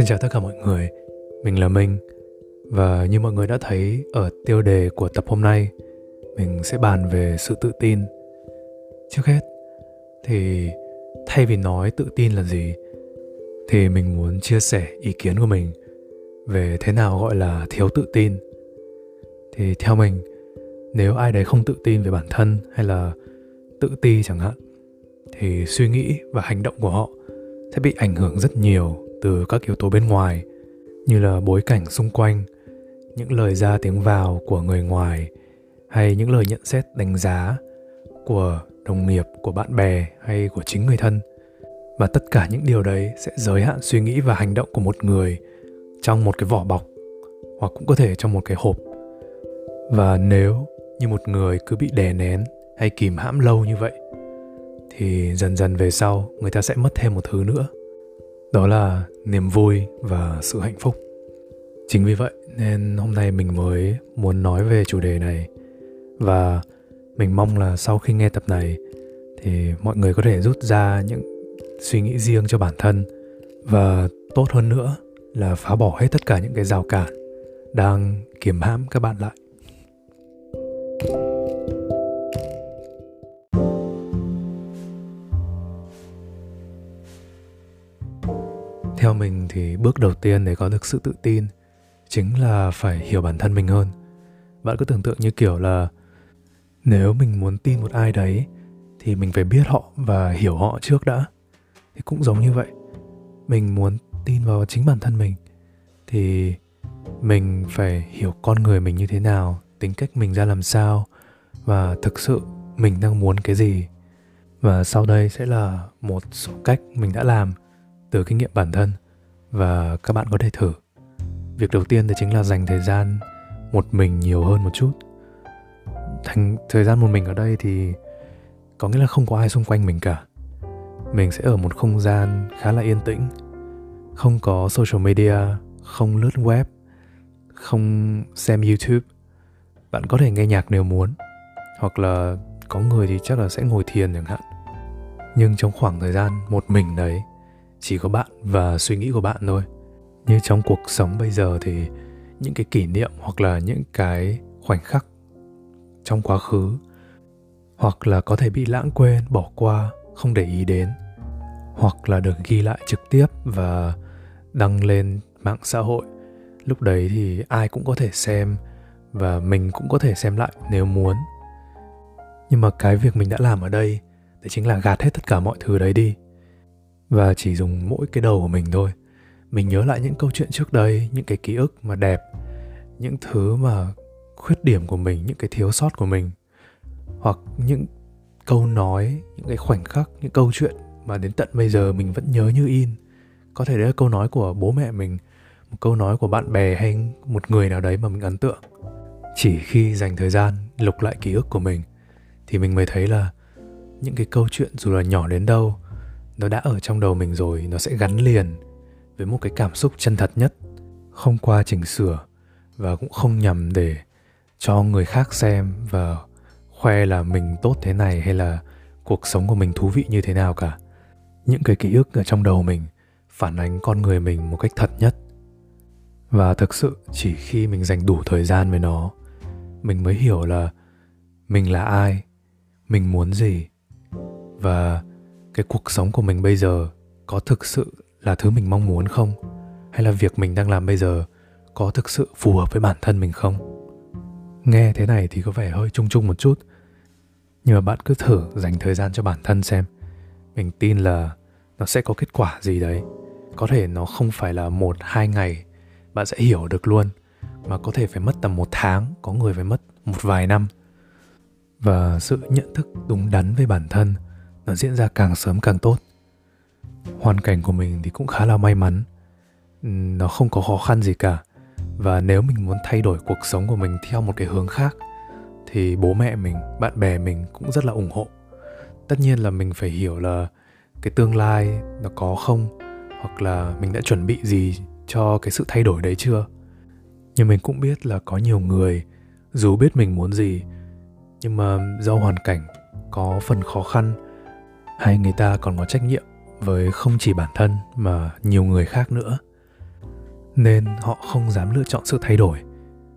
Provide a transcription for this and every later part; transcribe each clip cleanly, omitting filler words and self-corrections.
Xin chào tất cả mọi người, mình là Minh. Và như mọi người đã thấy ở tiêu đề của tập hôm nay, mình sẽ bàn về sự tự tin. Trước hết thì thay vì nói tự tin là gì, thì mình muốn chia sẻ ý kiến của mình về thế nào gọi là thiếu tự tin. Thì theo mình, nếu ai đấy không tự tin về bản thân hay là tự ti chẳng hạn, thì suy nghĩ và hành động của họ sẽ bị ảnh hưởng rất nhiều từ các yếu tố bên ngoài, như là bối cảnh xung quanh, những lời ra tiếng vào của người ngoài, hay những lời nhận xét đánh giá của đồng nghiệp, của bạn bè hay của chính người thân. Và tất cả những điều đấy sẽ giới hạn suy nghĩ và hành động của một người trong một cái vỏ bọc, hoặc cũng có thể trong một cái hộp. Và nếu như một người cứ bị đè nén hay kìm hãm lâu như vậy, thì dần dần về sau người ta sẽ mất thêm một thứ nữa, đó là niềm vui và sự hạnh phúc. Chính vì vậy nên hôm nay mình mới muốn nói về chủ đề này. Và mình mong là sau khi nghe tập này thì mọi người có thể rút ra những suy nghĩ riêng cho bản thân, và tốt hơn nữa là phá bỏ hết tất cả những cái rào cản đang kiềm hãm các bạn lại. Theo mình thì bước đầu tiên để có được sự tự tin chính là phải hiểu bản thân mình hơn. Bạn cứ tưởng tượng như kiểu là nếu mình muốn tin một ai đấy thì mình phải biết họ và hiểu họ trước đã. Thì cũng giống như vậy, mình muốn tin vào chính bản thân mình thì mình phải hiểu con người mình như thế nào, tính cách mình ra làm sao, và thực sự mình đang muốn cái gì. Và sau đây sẽ là một số cách mình đã làm từ kinh nghiệm bản thân và các bạn có thể thử. Việc đầu tiên đó chính là dành thời gian một mình nhiều hơn một chút. Thời gian một mình ở đây thì có nghĩa là không có ai xung quanh mình cả. Mình sẽ ở một không gian khá là yên tĩnh, không có social media, không lướt web, không xem YouTube. Bạn có thể nghe nhạc nếu muốn, hoặc là có người thì chắc là sẽ ngồi thiền chẳng hạn. Nhưng trong khoảng thời gian một mình đấy, chỉ có bạn và suy nghĩ của bạn thôi. Như trong cuộc sống bây giờ thì những cái kỷ niệm hoặc là những cái khoảnh khắc trong quá khứ hoặc là có thể bị lãng quên, bỏ qua, không để ý đến, hoặc là được ghi lại trực tiếp và đăng lên mạng xã hội. Lúc đấy thì ai cũng có thể xem và mình cũng có thể xem lại nếu muốn. Nhưng mà cái việc mình đã làm ở đây đấy chính là gạt hết tất cả mọi thứ đấy đi và chỉ dùng mỗi cái đầu của mình thôi. Mình nhớ lại những câu chuyện trước đây, những cái ký ức mà đẹp, những thứ mà khuyết điểm của mình, những cái thiếu sót của mình, hoặc những câu nói, những cái khoảnh khắc, những câu chuyện mà đến tận bây giờ mình vẫn nhớ như in. Có thể đấy là câu nói của bố mẹ mình, một câu nói của bạn bè hay một người nào đấy mà mình ấn tượng. Chỉ khi dành thời gian lục lại ký ức của mình thì mình mới thấy là những cái câu chuyện dù là nhỏ đến đâu, nó đã ở trong đầu mình rồi, nó sẽ gắn liền với một cái cảm xúc chân thật nhất, không qua chỉnh sửa và cũng không nhằm để cho người khác xem và khoe là mình tốt thế này hay là cuộc sống của mình thú vị như thế nào cả. Những cái ký ức ở trong đầu mình phản ánh con người mình một cách thật nhất. Và thực sự chỉ khi mình dành đủ thời gian với nó, mình mới hiểu là mình là ai, mình muốn gì, và cái cuộc sống của mình bây giờ có thực sự là thứ mình mong muốn không? Hay là việc mình đang làm bây giờ có thực sự phù hợp với bản thân mình không? Nghe thế này thì có vẻ hơi chung chung một chút, nhưng mà bạn cứ thử dành thời gian cho bản thân xem. Mình tin là nó sẽ có kết quả gì đấy. Có thể nó không phải là 1-2 ngày bạn sẽ hiểu được luôn, mà có thể phải mất tầm 1 tháng, có người phải mất một vài năm. Và sự nhận thức đúng đắn về bản thân nó diễn ra càng sớm càng tốt. Hoàn cảnh của mình thì cũng khá là may mắn, nó không có khó khăn gì cả. Và nếu mình muốn thay đổi cuộc sống của mình theo một cái hướng khác thì bố mẹ mình, bạn bè mình cũng rất là ủng hộ. Tất nhiên là mình phải hiểu là cái tương lai nó có không, hoặc là mình đã chuẩn bị gì cho cái sự thay đổi đấy chưa. Nhưng mình cũng biết là có nhiều người dù biết mình muốn gì, nhưng mà do hoàn cảnh có phần khó khăn, hay người ta còn có trách nhiệm với không chỉ bản thân mà nhiều người khác nữa. nên họ không dám lựa chọn sự thay đổi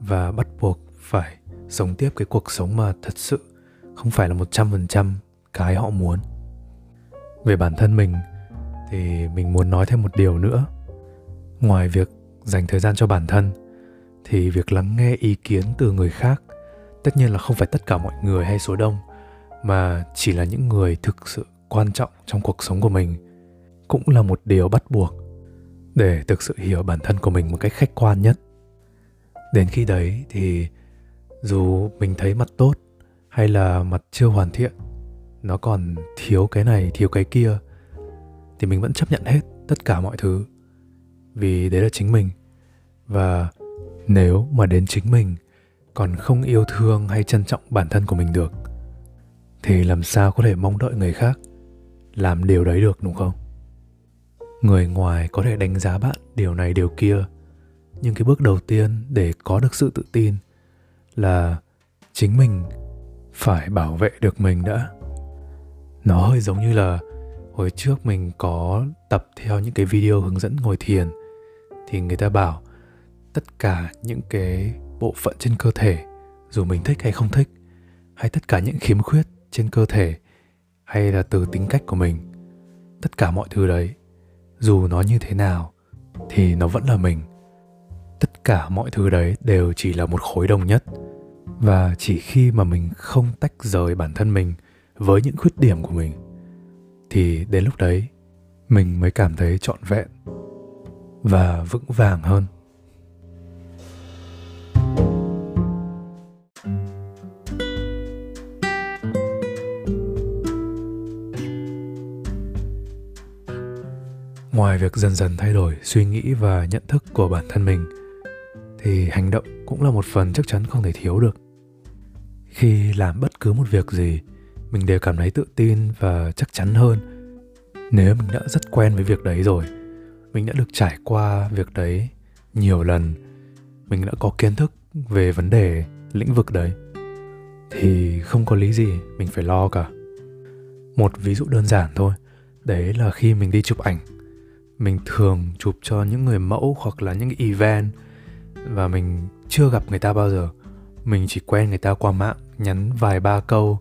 và bắt buộc phải sống tiếp cái cuộc sống mà thật sự không phải là 100% cái họ muốn. Về bản thân mình thì mình muốn nói thêm một điều nữa. Ngoài việc dành thời gian cho bản thân thì việc lắng nghe ý kiến từ người khác, tất nhiên là không phải tất cả mọi người hay số đông, mà chỉ là những người thực sự quan trọng trong cuộc sống của mình, cũng là một điều bắt buộc để thực sự hiểu bản thân của mình một cách khách quan nhất. Đến khi đấy thì dù mình thấy mặt tốt hay là mặt chưa hoàn thiện, nó còn thiếu cái này, thiếu cái kia, thì mình vẫn chấp nhận hết tất cả mọi thứ, vì đấy là chính mình. Và nếu mà đến chính mình còn không yêu thương hay trân trọng bản thân của mình được, thì làm sao có thể mong đợi người khác làm điều đấy được, đúng không? Người ngoài có thể đánh giá bạn điều này điều kia, nhưng cái bước đầu tiên để có được sự tự tin là chính mình phải bảo vệ được mình đã. Nó hơi giống như là hồi trước mình có tập theo những cái video hướng dẫn ngồi thiền, thì người ta bảo tất cả những cái bộ phận trên cơ thể, dù mình thích hay không thích, hay tất cả những khiếm khuyết trên cơ thể, hay là từ tính cách của mình, tất cả mọi thứ đấy, dù nó như thế nào thì nó vẫn là mình. Tất cả mọi thứ đấy đều chỉ là một khối đồng nhất. Và chỉ khi mà mình không tách rời bản thân mình với những khuyết điểm của mình, thì đến lúc đấy mình mới cảm thấy trọn vẹn và vững vàng hơn. Ngoài việc dần dần thay đổi suy nghĩ và nhận thức của bản thân mình, thì hành động cũng là một phần chắc chắn không thể thiếu được. Khi làm bất cứ một việc gì, mình đều cảm thấy tự tin và chắc chắn hơn. Nếu mình đã rất quen với việc đấy rồi, mình đã được trải qua việc đấy nhiều lần, mình đã có kiến thức về vấn đề lĩnh vực đấy, thì không có lý gì mình phải lo cả. Một ví dụ đơn giản thôi, đấy là khi mình đi chụp ảnh, mình thường chụp cho những người mẫu hoặc là những event, và mình chưa gặp người ta bao giờ. Mình chỉ quen người ta qua mạng, nhắn vài ba câu,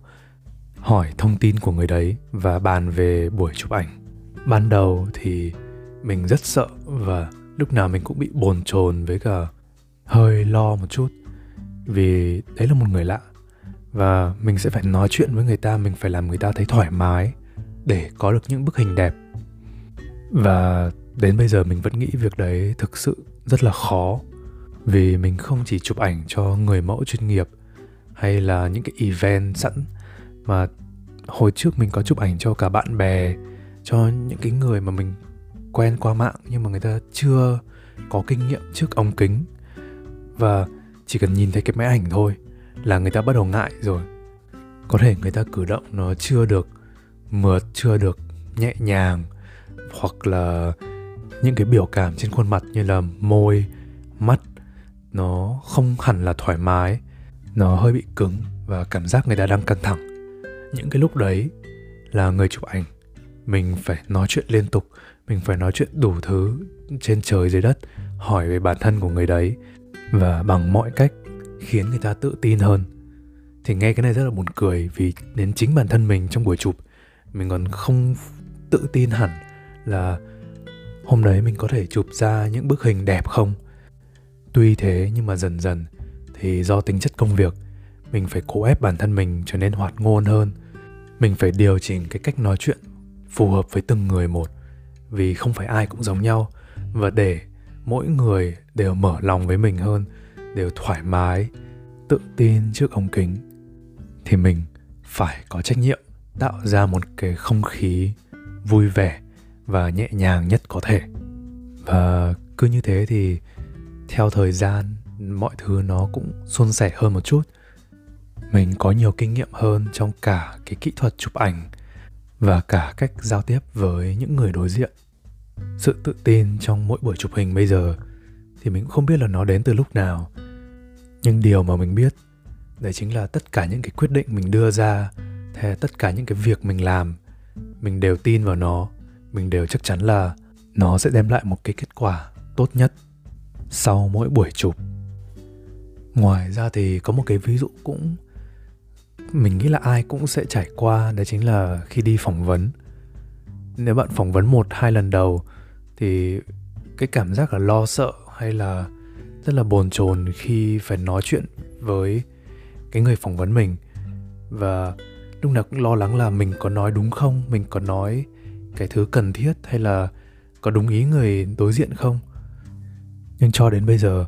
hỏi thông tin của người đấy và bàn về buổi chụp ảnh. Ban đầu thì mình rất sợ và lúc nào mình cũng bị bồn chồn với cả hơi lo một chút, vì đấy là một người lạ và mình sẽ phải nói chuyện với người ta, mình phải làm người ta thấy thoải mái để có được những bức hình đẹp. Và đến bây giờ mình vẫn nghĩ việc đấy thực sự rất là khó, vì mình không chỉ chụp ảnh cho người mẫu chuyên nghiệp hay là những cái event sẵn, mà hồi trước mình có chụp ảnh cho cả bạn bè, cho những cái người mà mình quen qua mạng nhưng mà người ta chưa có kinh nghiệm trước ống kính, và chỉ cần nhìn thấy cái máy ảnh thôi là người ta bắt đầu ngại rồi. Có thể người ta cử động nó chưa được mượt, chưa được nhẹ nhàng, hoặc là những cái biểu cảm trên khuôn mặt như là môi, mắt, nó không hẳn là thoải mái, nó hơi bị cứng và cảm giác người ta đang căng thẳng. Những cái lúc đấy là người chụp ảnh, mình phải nói chuyện liên tục, mình phải nói chuyện đủ thứ trên trời dưới đất, hỏi về bản thân của người đấy và bằng mọi cách khiến người ta tự tin hơn. Thì nghe cái này rất là buồn cười, vì đến chính bản thân mình trong buổi chụp mình còn không tự tin hẳn là hôm đấy mình có thể chụp ra những bức hình đẹp không. Tuy thế nhưng mà dần dần thì do tính chất công việc, mình phải cố ép bản thân mình trở nên hoạt ngôn hơn. Mình phải điều chỉnh cái cách nói chuyện phù hợp với từng người một, vì không phải ai cũng giống nhau, và để mỗi người đều mở lòng với mình hơn, đều thoải mái, tự tin trước ống kính, thì mình phải có trách nhiệm tạo ra một cái không khí vui vẻ và nhẹ nhàng nhất có thể. Và cứ như thế thì theo thời gian mọi thứ nó cũng suôn sẻ hơn một chút. Mình có nhiều kinh nghiệm hơn trong cả cái kỹ thuật chụp ảnh và cả cách giao tiếp với những người đối diện. Sự tự tin trong mỗi buổi chụp hình bây giờ thì mình cũng không biết là nó đến từ lúc nào, nhưng điều mà mình biết đấy chính là tất cả những cái quyết định mình đưa ra, hay tất cả những cái việc mình làm, mình đều tin vào nó, mình đều chắc chắn là nó sẽ đem lại một cái kết quả tốt nhất. sau mỗi buổi chụp. Ngoài ra thì có một cái ví dụ cũng mình nghĩ là ai cũng sẽ trải qua, đó chính là khi đi phỏng vấn. Nếu bạn phỏng vấn 1-2 lần đầu thì cái cảm giác là lo sợ hay là rất là bồn chồn khi phải nói chuyện với cái người phỏng vấn mình. Và lúc nào cũng lo lắng là mình có nói đúng không, mình có nói cái thứ cần thiết hay là có đúng ý người đối diện không. Nhưng cho đến bây giờ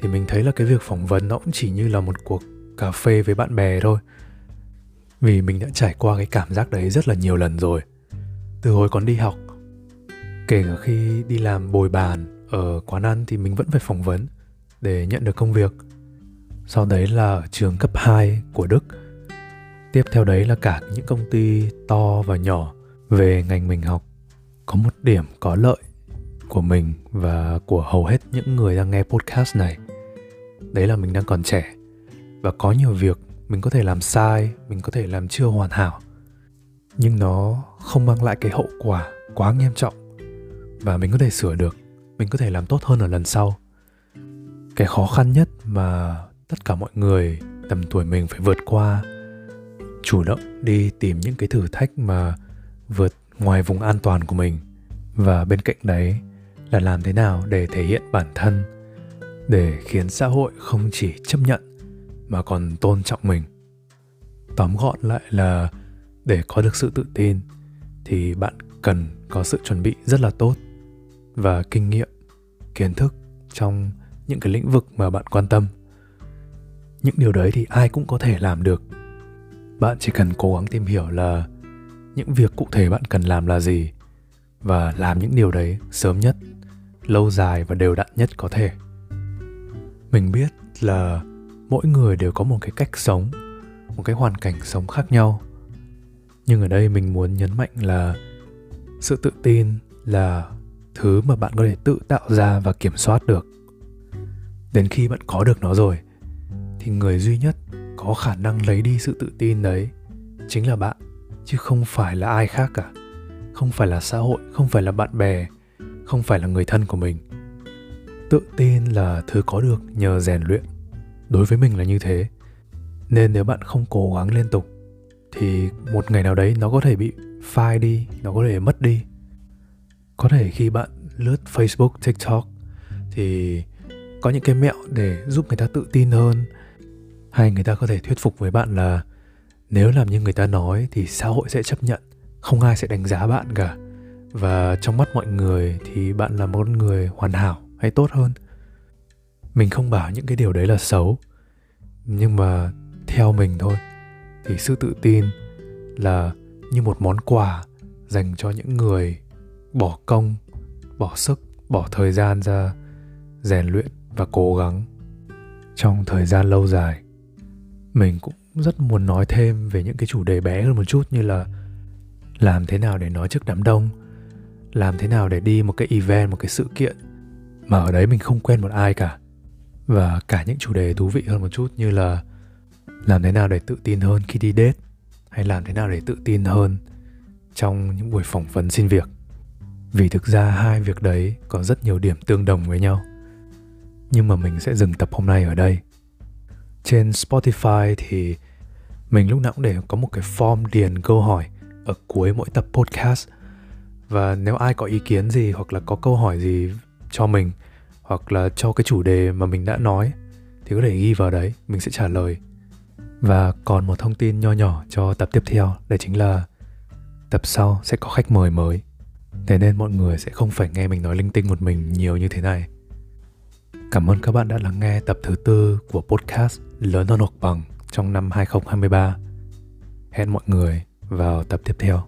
thì mình thấy là cái việc phỏng vấn nó cũng chỉ như là một cuộc cà phê với bạn bè thôi. Vì mình đã trải qua cái cảm giác đấy rất là nhiều lần rồi. Từ hồi còn đi học, kể cả khi đi làm bồi bàn ở quán ăn thì mình vẫn phải phỏng vấn để nhận được công việc. Sau đấy là ở trường cấp 2 của Đức. Tiếp theo đấy là cả những công ty to và nhỏ về ngành mình học. Có một điểm có lợi của mình và của hầu hết những người đang nghe podcast này, đấy là mình đang còn trẻ và có nhiều việc mình có thể làm sai, mình có thể làm chưa hoàn hảo, nhưng nó không mang lại cái hậu quả quá nghiêm trọng và mình có thể sửa được, mình có thể làm tốt hơn ở lần sau. Cái khó khăn nhất mà tất cả mọi người tầm tuổi mình phải vượt qua, chủ động đi tìm những cái thử thách mà vượt ngoài vùng an toàn của mình, và bên cạnh đấy là làm thế nào để thể hiện bản thân, để khiến xã hội không chỉ chấp nhận mà còn tôn trọng mình. Tóm gọn lại là để có được sự tự tin thì bạn cần có sự chuẩn bị rất là tốt và kinh nghiệm, kiến thức trong những cái lĩnh vực mà bạn quan tâm. Những điều đấy thì ai cũng có thể làm được. Bạn chỉ cần cố gắng tìm hiểu là những việc cụ thể bạn cần làm là gì và làm những điều đấy sớm nhất, lâu dài và đều đặn nhất có thể. Mình biết là mỗi người đều có một cái cách sống, một cái hoàn cảnh sống khác nhau. Nhưng ở đây mình muốn nhấn mạnh là sự tự tin là thứ mà bạn có thể tự tạo ra và kiểm soát được. Đến khi bạn có được nó rồi, thì người duy nhất có khả năng lấy đi sự tự tin đấy chính là bạn, chứ không phải là ai khác cả. Không phải là xã hội, không phải là bạn bè, không phải là người thân của mình. Tự tin là thứ có được nhờ rèn luyện. Đối với mình là như thế. Nên nếu bạn không cố gắng liên tục thì một ngày nào đấy nó có thể bị phai đi, nó có thể mất đi. Có thể khi bạn lướt Facebook, TikTok thì có những cái mẹo để giúp người ta tự tin hơn, hay người ta có thể thuyết phục với bạn là nếu làm như người ta nói thì xã hội sẽ chấp nhận, không ai sẽ đánh giá bạn cả, và trong mắt mọi người thì bạn là một người hoàn hảo hay tốt hơn. Mình không bảo những cái điều đấy là xấu, nhưng mà theo mình thôi thì sự tự tin là như một món quà dành cho những người bỏ công, bỏ sức, bỏ thời gian ra rèn luyện và cố gắng trong thời gian lâu dài. Mình cũng rất muốn nói thêm về những cái chủ đề bé hơn một chút, như là làm thế nào để nói trước đám đông, làm thế nào để đi một cái event, một cái sự kiện mà ở đấy mình không quen một ai cả. Và cả những chủ đề thú vị hơn một chút như là làm thế nào để tự tin hơn khi đi date, hay làm thế nào để tự tin hơn trong những buổi phỏng vấn xin việc. Vì thực ra hai việc đấy có rất nhiều điểm tương đồng với nhau. Nhưng mà mình sẽ dừng tập hôm nay ở đây. Trên Spotify thì mình lúc nào cũng để có một cái form điền câu hỏi ở cuối mỗi tập podcast. Và nếu ai có ý kiến gì hoặc là có câu hỏi gì cho mình hoặc là cho cái chủ đề mà mình đã nói thì có thể ghi vào đấy, mình sẽ trả lời. Và còn một thông tin nho nhỏ cho tập tiếp theo, đấy chính là tập sau sẽ có khách mời mới. Thế nên mọi người sẽ không phải nghe mình nói linh tinh một mình nhiều như thế này. Cảm ơn các bạn đã lắng nghe tập thứ 4 của podcast Lớn Hơn Học Bằng trong năm 2023. Hẹn mọi người vào tập tiếp theo.